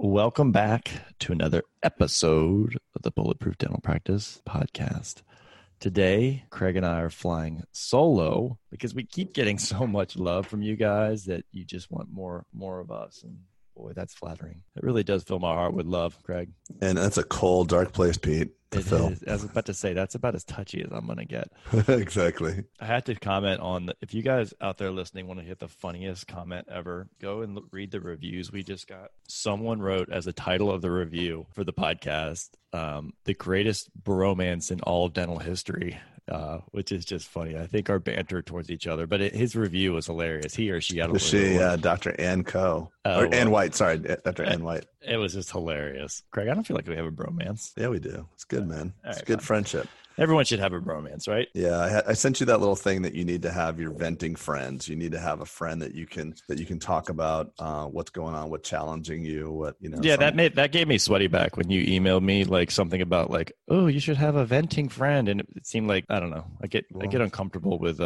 Welcome back to another episode of the Bulletproof Dental Practice Podcast. Today, Craig and I are flying solo because we keep getting so much love from you guys that you just want more of us. And boy, that's flattering. It really does fill my heart with love, Craig. And that's a cold, dark place, Pete. I was about to say, that's about as touchy as I'm going to get. Exactly. I had to comment on, if you guys out there listening want to hit the funniest comment ever, go and read the reviews we just got. Someone wrote as a title of the review for the podcast, the greatest bromance in all of dental history, which is just funny. I think our banter towards each other, but his review was hilarious. He or she got a little bit. Dr. Ann Co. Or Ann White. Sorry, Dr. Ann White. It was just hilarious. Craig, I don't feel like we have a bromance. Yeah, we do. It's good, man. It's good friendship. Everyone should have a bromance, right? Yeah. I sent you that little thing that you need to have your venting friends. You need to have a friend that you can talk about what's going on, what's challenging you, Yeah, that gave me sweaty back when you emailed me like something about like, oh, you should have a venting friend, and it seemed like, I don't know, I get uncomfortable with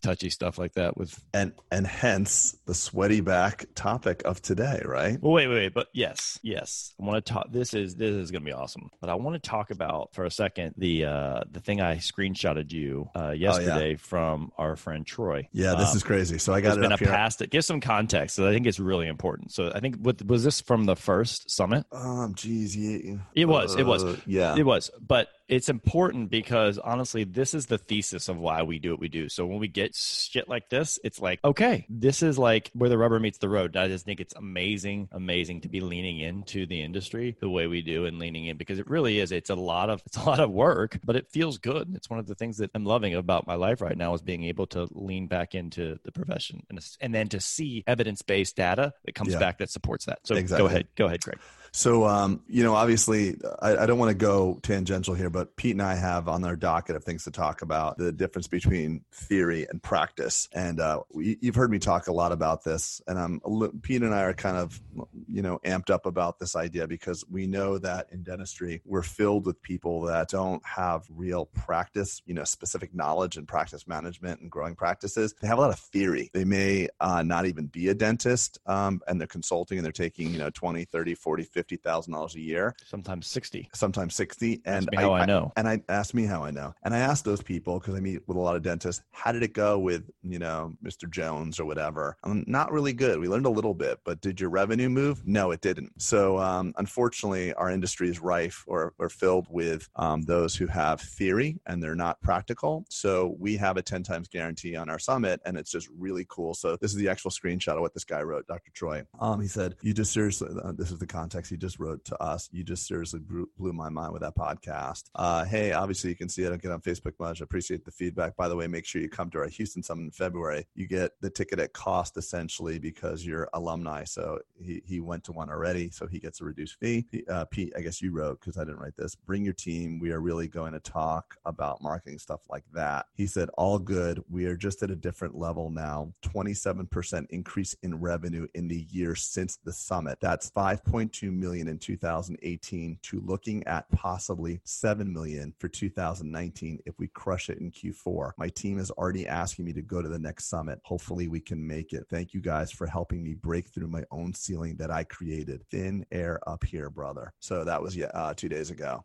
touchy stuff like that. And hence the sweaty back topic of today, right? Well, wait, but yes, I want to talk. This is gonna be awesome, but I want to talk about for a second the thing I screenshotted you yesterday from our friend Troy. Yeah, this is crazy. So I got it up here. Give some context. So I think it's really important. So I think, was this from the first summit? Geez. Yeah. It was. Yeah. It was. But it's important because honestly, this is the thesis of why we do what we do. So when we get shit like this, it's like, okay, this is like where the rubber meets the road. And I just think it's amazing to be leaning into the industry the way we do and leaning in, because it really is. It's a lot of work, but it feels good. It's one of the things that I'm loving about my life right now is being able to lean back into the profession and then to see evidence-based data that comes back that supports that. So exactly. Go ahead, Craig. So, obviously I don't want to go tangential here, but Pete and I have on our docket of things to talk about the difference between theory and practice. And you've heard me talk a lot about this, and Pete and I are kind of, amped up about this idea because we know that in dentistry, we're filled with people that don't have real practice, specific knowledge and practice management and growing practices. They have a lot of theory. They may not even be a dentist, and they're consulting and they're taking, $20, $30, $40, $50,000 a year, sometimes 60. And I know. And I asked those people, because I meet with a lot of dentists, how did it go with Mr. Jones or whatever? Not really good. We learned a little bit, but did your revenue move? No, it didn't. So unfortunately, our industry is rife or filled with those who have theory and they're not practical. So we have a 10 times guarantee on our summit, and it's just really cool. So this is the actual screenshot of what this guy wrote, Dr. Troy. He said, "You just seriously," this is the context he just wrote to us, "You just seriously blew my mind with that podcast. Hey, obviously you can see I don't get on Facebook much. I appreciate the feedback. By the way, make sure you come to our Houston Summit in February. You get the ticket at cost essentially because you're alumni." So he went to one already, so he gets a reduced fee. Pete, I guess you wrote, because I didn't write this, "Bring your team. We are really going to talk about marketing stuff like that." He said, "All good. We are just at a different level now. 27% increase in revenue in the year since the summit. That's 5.2 million in 2018 to looking at possibly 7 million for 2019 if we crush it in Q4. My team is already asking me to go to the next summit. Hopefully we can make it. Thank you guys for helping me break through my own ceiling that I created. Thin air up here, brother." So that was 2 days ago.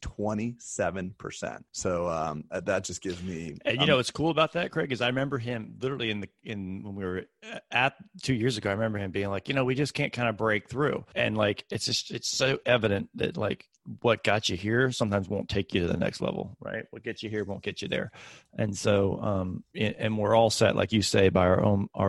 27%. So that just gives me. And what's cool about that, Craig, is I remember him literally when we were at 2 years ago. I remember him being like, we just can't kind of break through, and like it's so evident that like what got you here sometimes won't take you to the next level, right? What gets you here won't get you there, and so and we're all set, like you say, by our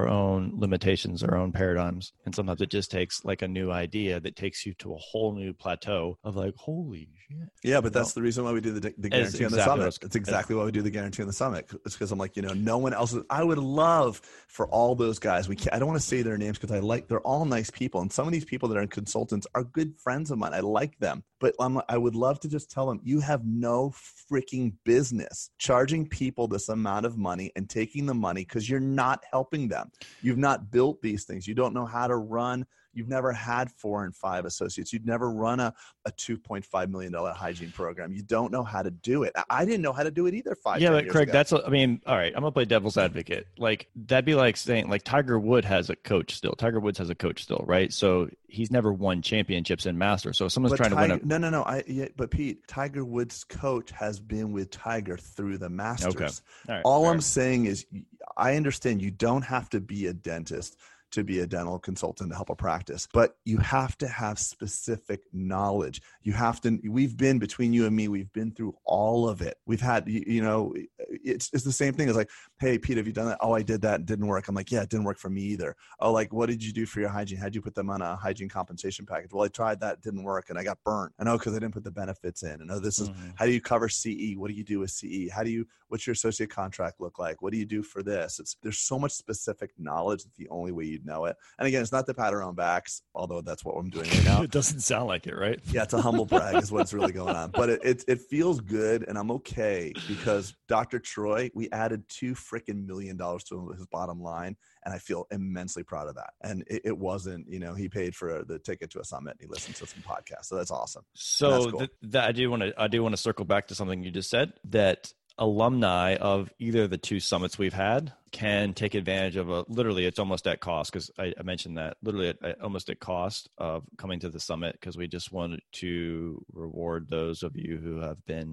own limitations, our own paradigms, and sometimes it just takes like a new idea that takes you to a whole new plateau of like, holy shit. Yeah, but that's the reason why we do the guarantee on the summit. It's exactly why we do the guarantee on the summit. It's because I'm like, no one else. I would love for all those guys. I don't want to say their names because they're all nice people. And some of these people that are consultants are good friends of mine. I like them. But I would love to just tell them, you have no freaking business charging people this amount of money and taking the money, because you're not helping them. You've not built these things. You don't know how to run. You've never had 4 and 5 associates. You'd never run a $2.5 million hygiene program. You don't know how to do it. I didn't know how to do it either 5 years ago. Yeah, but Craig, all right, I'm going to play devil's advocate. Like, that'd be like saying, like, Tiger Woods has a coach still, right? So he's never won championships in Masters. So if someone's trying to win No. But Pete, Tiger Woods' coach has been with Tiger through the Masters. Okay. All right. I'm saying is, I understand you don't have to be a dentist to be a dental consultant to help a practice, but you have to have specific knowledge. You have to, between you and me, we've been through all of it. We've had, it's the same thing as like, hey, Pete, have you done that? Oh, I did that. It didn't work. I'm like, yeah, it didn't work for me either. Oh, like, what did you do for your hygiene? How'd you put them on a hygiene compensation package? Well, I tried that. It didn't work. And I got burnt. And because I didn't put the benefits in. And this is how do you cover CE? What do you do with CE? What's your associate contract look like? What do you do for this? There's so much specific knowledge that the only way you'd know it. And again, it's not to pat our own backs, although that's what I'm doing right now. It doesn't sound like it, right? Yeah, it's a humble brag is what's really going on. But it feels good, and I'm okay, because Dr. Troy, we added $2 million to his bottom line, and I feel immensely proud of that. And it wasn't, he paid for the ticket to a summit. And he listened to some podcasts, so that's awesome. So that's cool. I do want to circle back to something you just said, that alumni of either of the two summits we've had can take advantage of it's almost at cost, because I mentioned that literally almost at cost of coming to the summit, because we just wanted to reward those of you who have been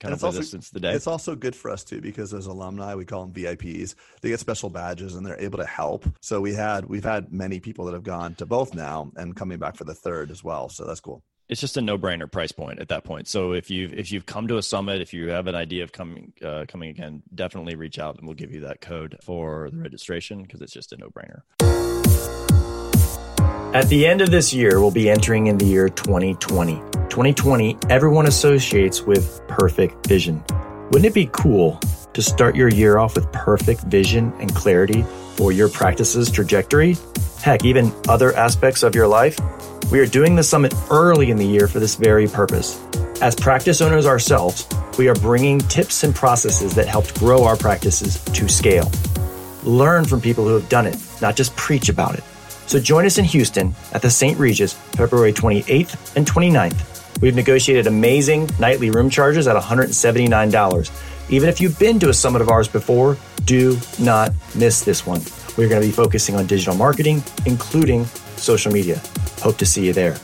kind of with us since the day. It's also good for us too, because as alumni, we call them VIPs. They get special badges and they're able to help. So we've had many people that have gone to both now and coming back for the third as well. So that's cool. It's just a no-brainer price point at that point. So if you've come to a summit, if you have an idea of coming again, definitely reach out and we'll give you that code for the registration, because it's just a no-brainer. At the end of this year, we'll be entering in the year 2020. 2020, everyone associates with perfect vision. Wouldn't it be cool to start your year off with perfect vision and clarity for your practice's trajectory? Heck, even other aspects of your life? We are doing the summit early in the year for this very purpose. As practice owners ourselves, we are bringing tips and processes that helped grow our practices to scale. Learn from people who have done it, not just preach about it. So join us in Houston at the St. Regis, February 28th and 29th. We've negotiated amazing nightly room charges at $179. Even if you've been to a summit of ours before, do not miss this one. We're going to be focusing on digital marketing, including social media. Hope to see you there.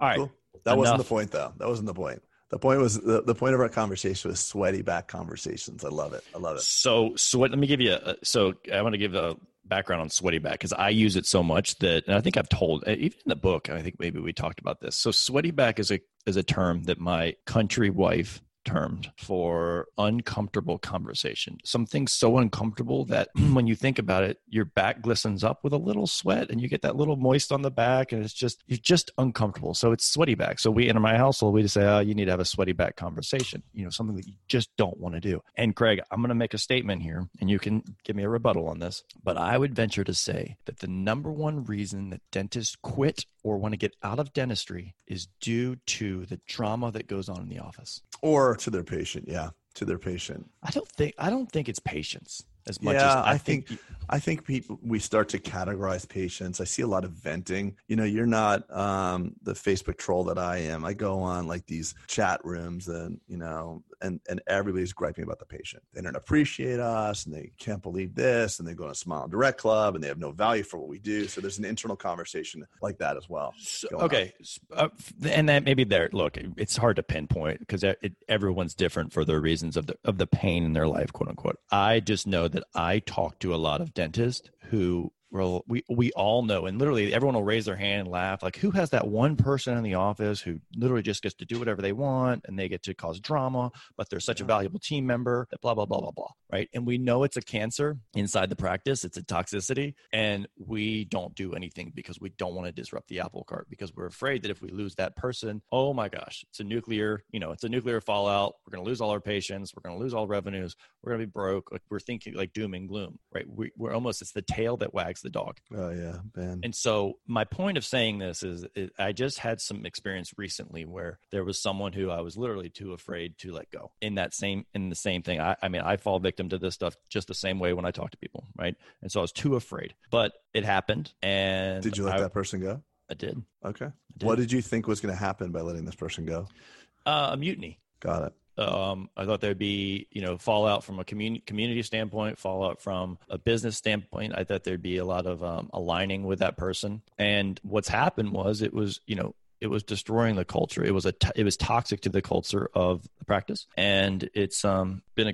All right. Cool. That wasn't the point, though. That wasn't the point. The point was the point of our conversation was sweaty back conversations. I love it. So let me give you I want to give a background on sweaty back, because I use it so much that, and I think I've told, even in the book, I think maybe we talked about this. So sweaty back is a term that my country wife termed for uncomfortable conversation. Something so uncomfortable that when you think about it, your back glistens up with a little sweat and you get that little moist on the back, and you're just uncomfortable. So it's sweaty back. So in my household, we just say, oh, you need to have a sweaty back conversation, something that you just don't want to do. And Craig, I'm going to make a statement here and you can give me a rebuttal on this, but I would venture to say that the number one reason that dentists quit or want to get out of dentistry is due to the drama that goes on in the office. Or to their patient, yeah, to their patient. I don't think it's patients as much as I think people, we start to categorize patients. I see a lot of venting. You're not the Facebook troll that I am. I go on like these chat rooms and everybody's griping about the patient. They don't appreciate us and they can't believe this and they go to Smile and Direct Club and they have no value for what we do. So there's an internal conversation like that as well. Okay. And that maybe there, look, it's hard to pinpoint because everyone's different for their reasons of the pain in their life, quote unquote. I just know that I talk to a lot of dentists who we all know, and literally everyone will raise their hand and laugh, like who has that one person in the office who literally just gets to do whatever they want and they get to cause drama, but they're such a valuable team member that blah, blah, blah, blah, blah, right? And we know it's a cancer inside the practice. It's a toxicity, and we don't do anything because we don't want to disrupt the apple cart, because we're afraid that if we lose that person, oh my gosh, it's a nuclear fallout. We're going to lose all our patients. We're going to lose all revenues. We're going to be broke. Like, we're thinking like doom and gloom, right? We're almost, it's the tail that wags the dog. Oh yeah, man. And so my point of saying this is I just had some experience recently where there was someone who I was literally too afraid to let go in the same thing. I mean, I fall victim to this stuff just the same way when I talk to people. Right. And so I was too afraid, but it happened. And did you let that person go? I did. Okay. I did. What did you think was going to happen by letting this person go? A mutiny. Got it. I thought there'd be, fallout from a community standpoint, fallout from a business standpoint. I thought there'd be a lot of aligning with that person. And what's happened was it was destroying the culture. It was toxic to the culture of the practice, and it's been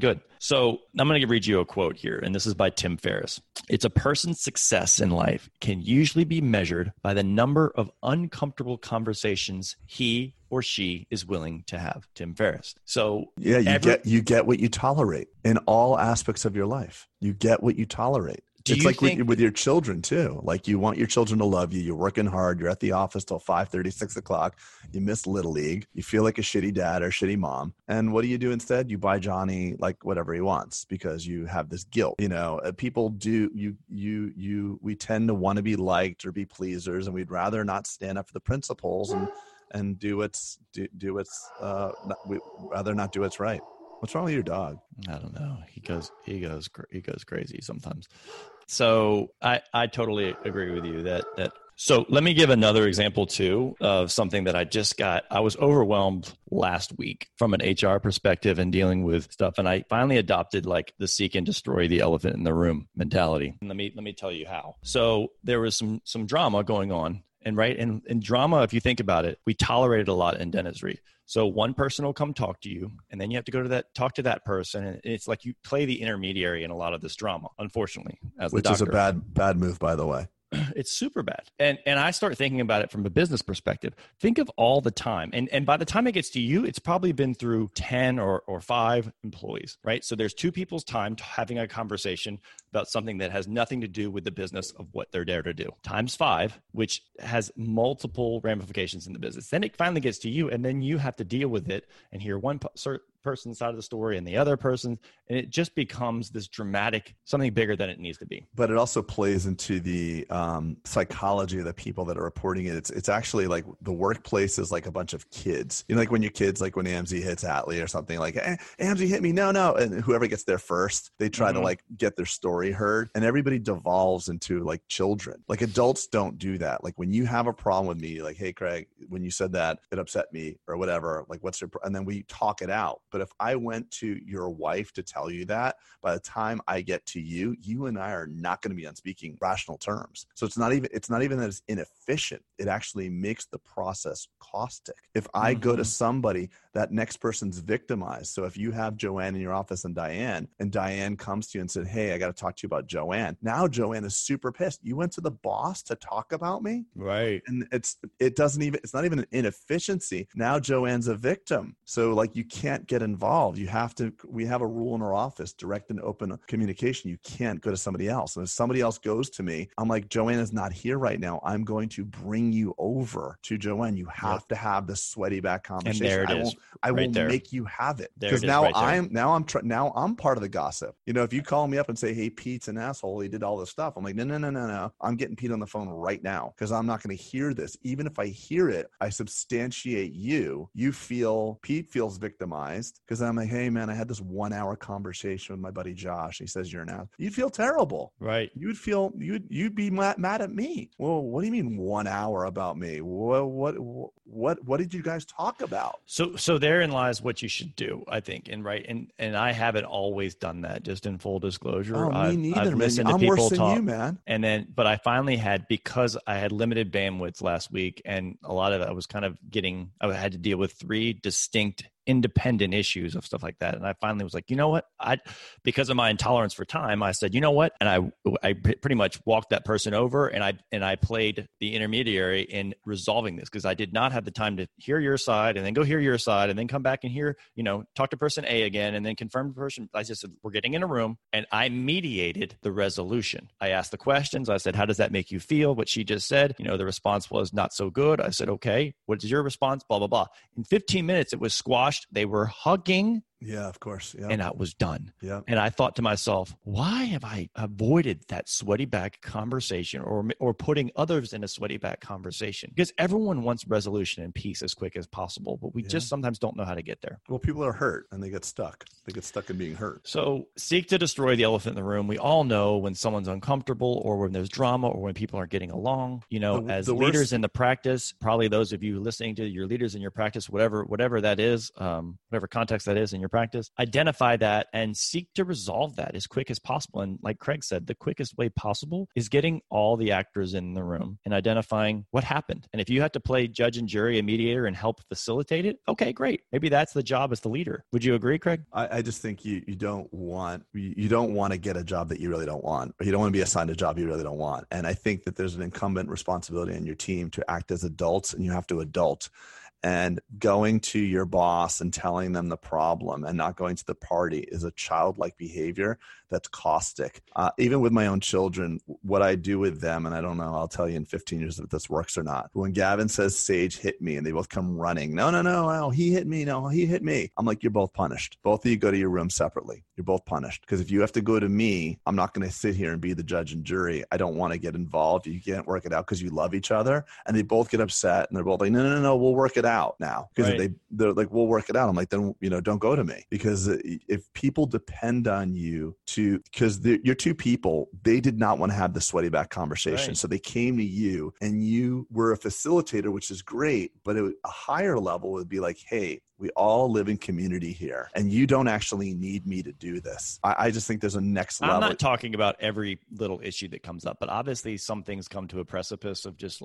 good. So I'm going to read you a quote here, and this is by Tim Ferriss. It's a person's success in life can usually be measured by the number of uncomfortable conversations he or she is willing to have. Tim Ferriss. So yeah, you get what you tolerate in all aspects of your life. You get what you tolerate. It's like with your children too. Like you want your children to love you. You're working hard. You're at the office till 5:30, 6 o'clock. You miss Little League. You feel like a shitty dad or shitty mom. And what do you do instead? You buy Johnny like whatever he wants because you have this guilt. People do. We tend to want to be liked or be pleasers, and we'd rather not stand up for the principles and we rather not do what's right. What's wrong with your dog? I don't know. He goes crazy sometimes. So I totally agree with you that. So let me give another example too of something that I just got. I was overwhelmed last week from an HR perspective and dealing with stuff. And I finally adopted like the seek and destroy the elephant in the room mentality. And let me tell you how. So there was some drama going on. And right. And drama, if you think about it, we tolerate it a lot in dentistry. So one person will come talk to you, and then you have to go to that person. And it's like you play the intermediary in a lot of this drama, unfortunately, as the doctor. Which is a bad move, by the way. It's super bad. And I start thinking about it from a business perspective. Think of all the time. And by the time it gets to you, it's probably been through 10 or 5 employees, right? So there's two people's time having a conversation about something that has nothing to do with the business of what they're there to do. Times 5, which has multiple ramifications in the business. Then it finally gets to you, and then you have to deal with it and hear one person's side of the story and the other person, and it just becomes this dramatic something bigger than it needs to be. But it also plays into the psychology of the people that are reporting it. It's actually like the workplace is like a bunch of kids. Like when your kids, like when Amzie hits Atlee or something, like Amzie hit me, no, and whoever gets there first, they try to like get their story heard, and everybody devolves into like children. Like adults don't do that. Like when you have a problem with me, like, hey Craig, when you said that, it upset me or whatever. Like what's your and then we talk it out. But if I went to your wife to tell you that, by the time I get to you, you and I are not going to be on speaking rational terms. So it's not even that it's inefficient. It actually makes the process caustic. If I go to somebody, that next person's victimized. So if you have Joanne in your office and Diane comes to you and said, hey, I got to talk to you about Joanne. Now Joanne is super pissed. You went to the boss to talk about me? Right. And it's not even an inefficiency. Now Joanne's a victim. So like you can't get involved. We have a rule in our office, direct and open communication. You can't go to somebody else. And if somebody else goes to me, I'm like, Joanne is not here right now. I'm going to bring you over to Joanne. You have to have the sweaty back conversation. And there it is. I will make you have it, because now I'm part of the gossip. If you call me up and say, "Hey, Pete's an asshole. He did all this stuff," I'm like, "No. I'm getting Pete on the phone right now because I'm not going to hear this. Even if I hear it, I substantiate you. Pete feels victimized because I'm like, hey man, I had this 1 hour conversation with my buddy Josh. He says you're an asshole. You'd feel terrible, right? You'd be mad at me. Well, what do you mean 1 hour about me? What did you guys talk about? So therein lies what you should do, I think. And I haven't always done that, just in full disclosure. Oh, me neither, I've listened to people talk, you, man. But I finally had, because I had limited bandwidth last week, and a lot of it I had to deal with 3 distinct independent issues of stuff like that. And I finally was like, you know what? Because of my intolerance for time, I said, you know what? And I pretty much walked that person over, and I played the intermediary in resolving this, because I did not have the time to hear your side and then go hear your side and then come back and hear, talk to person A again and then confirm the person. I just said, we're getting in a room, and I mediated the resolution. I asked the questions. I said, how does that make you feel? What she just said, the response was not so good. I said, okay, what is your response? Blah, blah, blah. In 15 minutes, it was squashed. They were hugging. Yeah, of course. Yeah. And I was done. Yeah. And I thought to myself, why have I avoided that sweaty back conversation or putting others in a sweaty back conversation? Because everyone wants resolution and peace as quick as possible, but we just sometimes don't know how to get there. Well, people are hurt and they get stuck. They get stuck in being hurt. So seek to destroy the elephant in the room. We all know when someone's uncomfortable or when there's drama or when people aren't getting along, you know, as leaders in the practice, probably those of you listening to your leaders in your practice, whatever that is, whatever context that is in your practice, identify that and seek to resolve that as quick as possible. And like Craig said, the quickest way possible is getting all the actors in the room and identifying what happened. And if you had to play judge and jury and mediator and help facilitate it, okay, great. Maybe that's the job as the leader. Would you agree, Craig? I just think you don't want to get a job that you really don't want, or you don't want to be assigned a job you really don't want. And I think that there's an incumbent responsibility on your team to act as adults, and you have to adult. And going to your boss and telling them the problem and not going to the party is a childlike behavior that's caustic. Even with my own children, what I do with them, and I don't know, I'll tell you in 15 years if this works or not. When Gavin says, Sage hit me, and they both come running. No, he hit me. No, he hit me. I'm like, you're both punished. Both of you go to your room separately. You're both punished. Because if you have to go to me, I'm not going to sit here and be the judge and jury. I don't want to get involved. You can't work it out because you love each other. And they both get upset and they're both like, no, we'll work it out. Out now because right. they're like, we'll work it out. I'm like, then, don't go to me, because if people depend on you because you're two people, they did not want to have the sweaty back conversation. Right. So they came to you and you were a facilitator, which is great, but a higher level would be like, hey, we all live in community here, and you don't actually need me to do this. I just think there's a next level. I'm not talking about every little issue that comes up, but obviously some things come to a precipice of just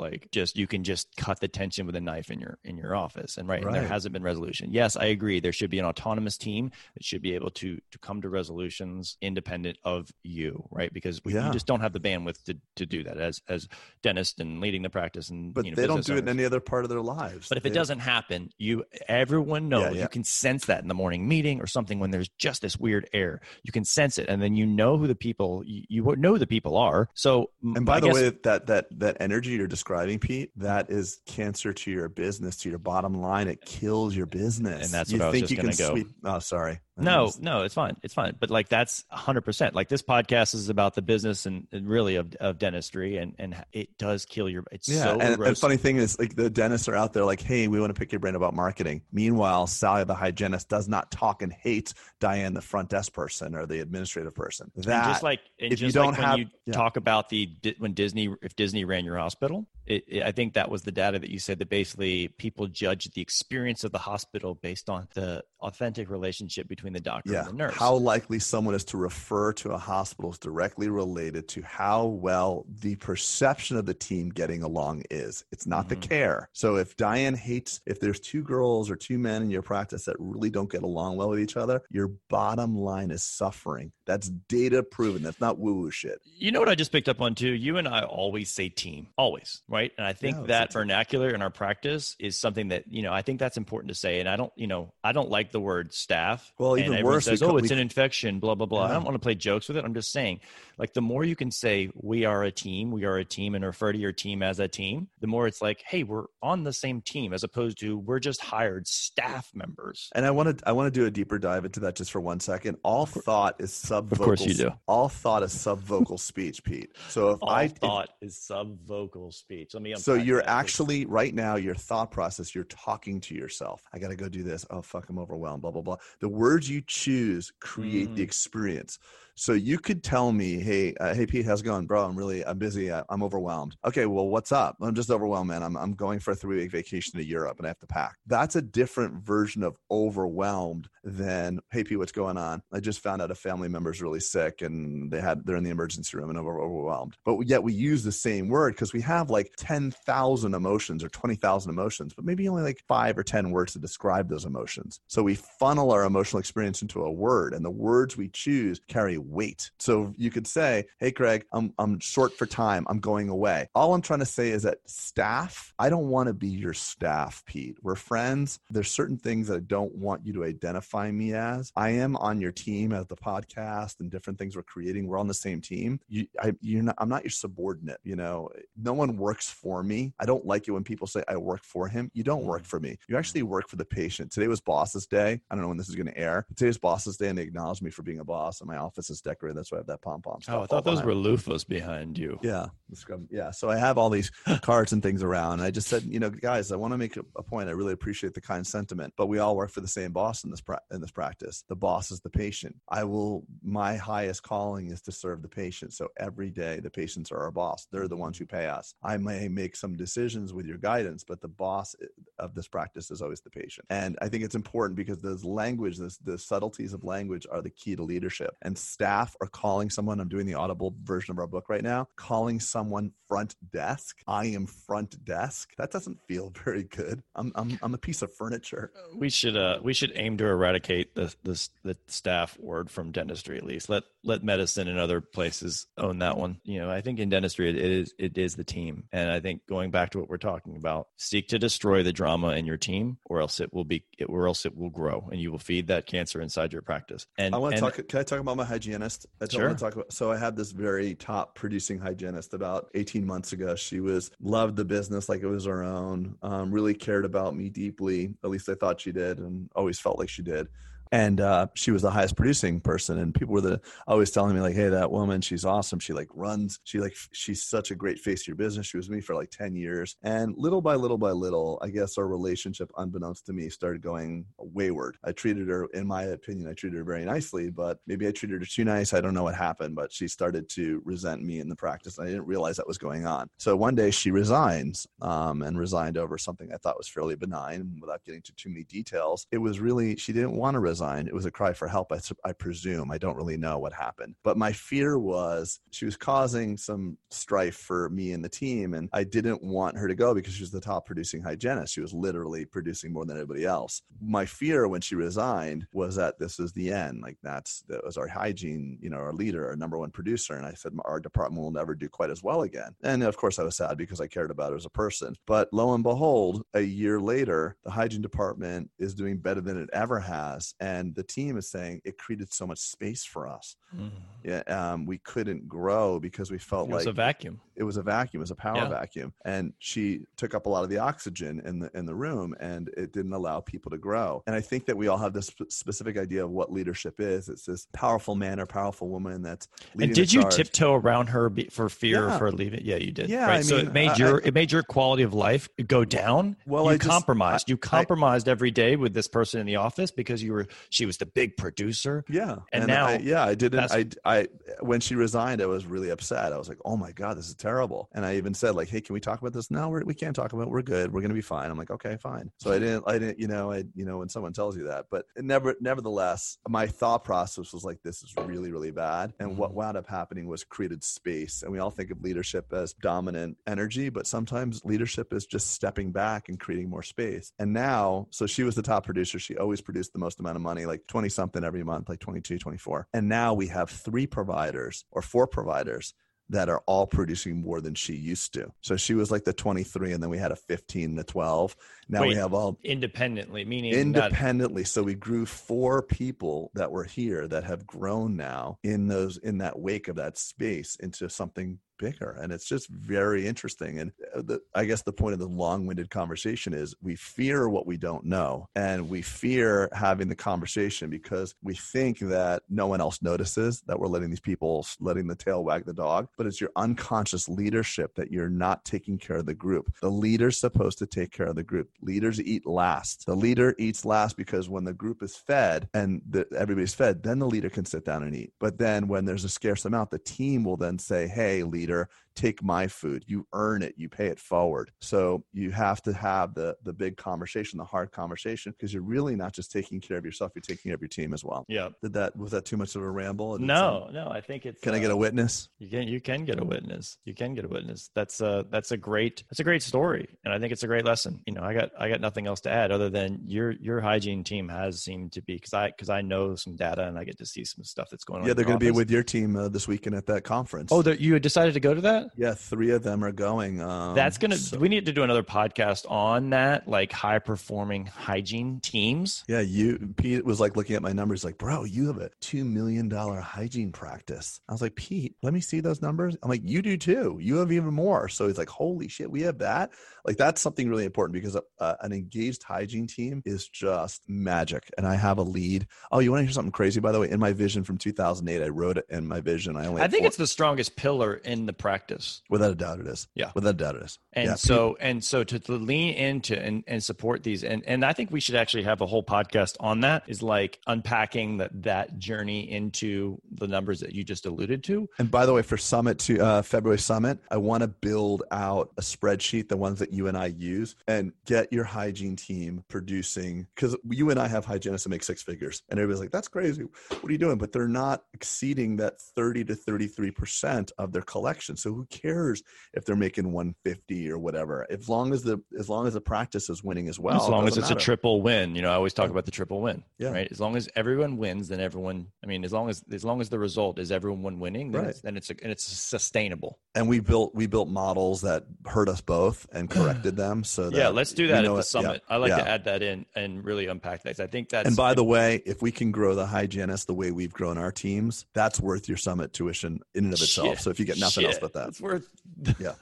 you can just cut the tension with a knife in your office, and right. And there hasn't been resolution. Yes, I agree. There should be an autonomous team that should be able to come to resolutions independent of you, right? Because you just don't have the bandwidth to do that as dentists and leading the practice. And but they don't do it in any other part of their lives. But if it doesn't happen, everyone. You can sense that in the morning meeting or something when there's just this weird air. You can sense it, and then you know who the people are. So, and by the way, that energy you're describing, Pete, that is cancer to your business, to your bottom line. It kills your business, and that's what I was just going to go. Oh, sorry. No, it's fine. It's fine. But that's 100%. This podcast is about the business and really of dentistry, and it does kill your, it's so gross. And funny thing is the dentists are out there like, hey, we want to pick your brain about marketing. Meanwhile, Sally, the hygienist, does not talk and hates Diane, the front desk person or the administrative person. Talk about if Disney ran your hospital, I think that was the data that you said that basically people judge the experience of the hospital based on the authentic relationship between the doctor and the nurse. How likely someone is to refer to a hospital is directly related to how well the perception of the team getting along is. It's not the care. So if Diane hates, if there's two girls or two men in your practice that really don't get along well with each other, your bottom line is suffering. That's data proven. That's not woo-woo shit. You know what I just picked up on too? You and I always say team, always, right? And I think that vernacular in our practice is something that, I think that's important to say. And I don't like the word staff. Well, even worse, says, it's an infection, blah, blah, blah. Yeah. I don't want to play jokes with it. I'm just saying, the more you can say, we are a team and refer to your team as a team, the more it's like, hey, we're on the same team, as opposed to we're just hired staff members. And I want to do a deeper dive into that just for 1 second. All thought is subvocal. Of course you do. All thought is subvocal speech, Pete. So is subvocal speech. Let me unpack. So you're actually right now, your thought process, you're talking to yourself. I got to go do this. Oh, fuck, I'm overwhelmed, blah, blah, blah. The words you choose create the experience. So you could tell me, hey, Pete, how's it going? Bro, I'm busy. I'm overwhelmed. Okay, well, what's up? I'm just overwhelmed, man. I'm going for a 3-week vacation to Europe and I have to pack. That's a different version of overwhelmed than, hey, Pete, what's going on? I just found out a family member's really sick and they're in the emergency room and overwhelmed. But yet we use the same word because we have 10,000 emotions or 20,000 emotions, but maybe only 5 or 10 words to describe those emotions. So we funnel our emotional experience into a word, and the words we choose carry wait. So you could say, hey, Craig, I'm short for time. I'm going away. All I'm trying to say is that staff, I don't want to be your staff, Pete. We're friends. There's certain things that I don't want you to identify me as. I am on your team as the podcast and different things we're creating. We're on the same team. I'm not your subordinate. You know, no one works for me. I don't like it when people say I work for him. You don't work for me. You actually work for the patient. Today was Boss's Day. I don't know when this is going to air. Today's Boss's Day, and they acknowledged me for being a boss, and my office is decorated. That's why I have that pom-pom. Oh, I thought those were loofahs behind you. Yeah. Yeah. So I have all these cards and things around. And I just said, you know, guys, I want to make a point. I really appreciate the kind sentiment, but we all work for the same boss in this practice. The boss is the patient. My highest calling is to serve the patient. So every day the patients are our boss. They're the ones who pay us. I may make some decisions with your guidance, but the boss of this practice is always the patient. And I think it's important because there's language, the subtleties of language are the key to leadership. And staff are calling someone, I'm doing the audible version of our book right now, calling someone front desk. I am front desk. That doesn't feel very good. I'm a piece of furniture. We should aim to eradicate the staff word from dentistry, at least. Let medicine and other places own that one. You know, I think in dentistry it is the team. And I think going back to what we're talking about, seek to destroy the drama in your team, or else it will grow, and you will feed that cancer inside your practice. And I want to talk. Can I talk about my hygienist? Sure. I want to talk about. So I had this very top producing hygienist about 18 months ago. She loved the business like it was her own. Really cared about me deeply. At least I thought she did, and always felt like she did. And she was the highest producing person, and people were always telling me like, hey, that woman, she's awesome. She she's such a great face to your business. She was with me for like 10 years. And little by little, I guess our relationship, unbeknownst to me, started going wayward. I treated her, in my opinion, very nicely, but maybe I treated her too nice. I don't know what happened, but she started to resent me in the practice. And I didn't realize that was going on. So one day she resigns and resigned over something I thought was fairly benign without getting to too many details. It was really, she didn't want to resign. It was a cry for help, I presume. I don't really know what happened. But my fear was she was causing some strife for me and the team, and I didn't want her to go because she was the top producing hygienist. She was literally producing more than anybody else. My fear when she resigned was that this is the end. Like that was our hygiene, you know, our leader, our number one producer. And I said, our department will never do quite as well again. And of course I was sad because I cared about her as a person. But lo and behold, a year later, the hygiene department is doing better than it ever has. And the team is saying it created so much space for us. Mm. Yeah, we couldn't grow because we felt like it was a vacuum. It was a power vacuum. And she took up a lot of the oxygen in the room, and it didn't allow people to grow. And I think that we all have this specific idea of what leadership is. It's this powerful man or powerful woman that's leading. And did you tiptoe around her for fear of her leaving? Yeah, you did. Yeah, right? So it made your quality of life go down. Well, you compromised every day with this person in the office because she was the big producer. Yeah. And now when she resigned, I was really upset. I was like, oh my God, this is terrible. And I even said like, hey, can we talk about this? No, we can't talk about it. We're good. We're going to be fine. I'm like, okay, fine. So I didn't, you know, when someone tells you that, but nevertheless, my thought process was like, this is really, really bad. And what wound up happening was created space. And we all think of leadership as dominant energy, but sometimes leadership is just stepping back and creating more space. And now, so she was the top producer. She always produced the most amount of money, like 20 something every month, like 22, 24. And now we have 4 providers that are all producing more than she used to. So she was like the 23, and then we had a 15, the 12. Now we have all independently. So we grew 4 people that were here that have grown now in that wake of that space into something bigger. And it's just very interesting. And I guess the point of the long-winded conversation is we fear what we don't know. And we fear having the conversation because we think that no one else notices that we're letting the tail wag the dog. But it's your unconscious leadership that you're not taking care of the group. The leader's supposed to take care of the group. Leaders eat last. The leader eats last because when the group is fed and everybody's fed, then the leader can sit down and eat. But then when there's a scarce amount, the team will then say, hey, leader, leader, take my food. You earn it. You pay it forward. So you have to have the big conversation, the hard conversation, because you're really not just taking care of yourself. You're taking care of your team as well. Yeah. Was that too much of a ramble? No, I think it's, can I get a witness? You can get a witness. You can get a witness. That's a great story. And I think it's a great lesson. You know, I got nothing else to add other than your hygiene team has seemed to be, because I know some data and I get to see some stuff that's going on. Yeah. They're going to be with your team this weekend at that conference. Oh, you had decided to go to that? Yeah, 3 of them are going. We need to do another podcast on that, like high performing hygiene teams. Yeah, Pete was like looking at my numbers like, bro, you have a $2 million hygiene practice. I was like, Pete, let me see those numbers. I'm like, you do too. You have even more. So he's like, holy shit, we have that. Like that's something really important because an engaged hygiene team is just magic. And I have a lead. Oh, you want to hear something crazy, by the way? In my vision from 2008, I wrote it in my vision. I think it's the strongest pillar in the practice. Without a doubt it is. Yeah. Without a doubt it is. And yeah, so to lean into and support these, and I think we should actually have a whole podcast on that, is like unpacking that journey into the numbers that you just alluded to. And by the way, for Summit to February Summit, I want to build out a spreadsheet, the ones that you and I use, and get your hygiene team producing, because you and I have hygienists that make 6 figures. And everybody's like, that's crazy. What are you doing? But they're not exceeding that 30 to 33% of their collection. So who cares if they're making 150 or whatever, as long as the practice is winning as well. As long as it's a triple win, you know, I always talk about the triple win, yeah. Right? As long as everyone wins, then as long as the result is everyone winning, then, right. it's sustainable. And we built models that hurt us both and corrected them. So that, yeah, let's do that at the summit. Yeah, I like to add that in and really unpack that. I think that's, and by the way, if we can grow the hygienist the way we've grown our teams, that's worth your summit tuition in and of itself. Shit, so if you get nothing else but that. It's worth yeah.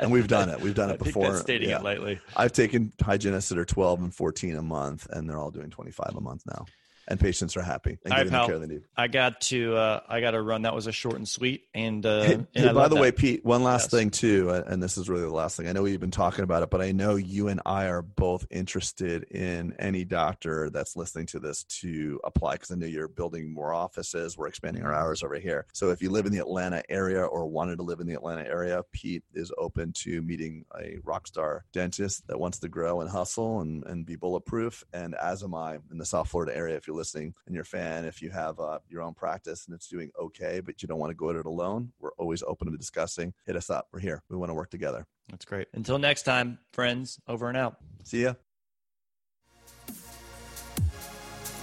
And we've done it. We've done it before. I think that's stating it lightly. I've taken hygienists that are 12 and 14 a month, and they're all doing 25 a month now. And patients are happy. And all right, pal. Care they need. I got to run. That was a short and sweet. And, by the way, Pete, one last thing too, and this is really the last thing. I know we've been talking about it, but I know you and I are both interested in any doctor that's listening to this to apply, because I know you're building more offices. We're expanding our hours over here. So if you live in the Atlanta area or wanted to live in the Atlanta area, Pete is open to meeting a rock star dentist that wants to grow and hustle and be bulletproof. And as am I in the South Florida area. If you're listening and you're a fan, if you have your own practice and it's doing okay, but you don't want to go at it alone, we're always open to discussing. Hit us up. We're here. We want to work together. That's great. Until next time, friends, over and out. See ya.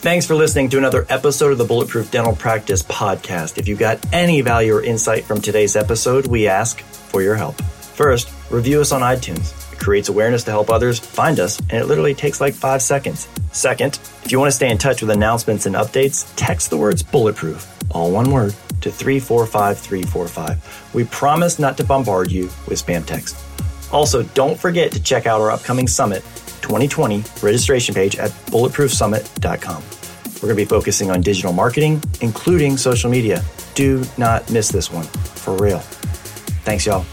Thanks for listening to another episode of the Bulletproof Dental Practice Podcast. If you got any value or insight from today's episode, we ask for your help. First, review us on iTunes. Creates awareness to help others find us, and it literally takes like 5 seconds. Second, if you want to stay in touch with announcements and updates, text the words Bulletproof, all one word, to 345-345. We promise not to bombard you with spam text. Also, don't forget to check out our upcoming Summit 2020 registration page at BulletproofSummit.com. We're going to be focusing on digital marketing, including social media. Do not miss this one, for real. Thanks, y'all.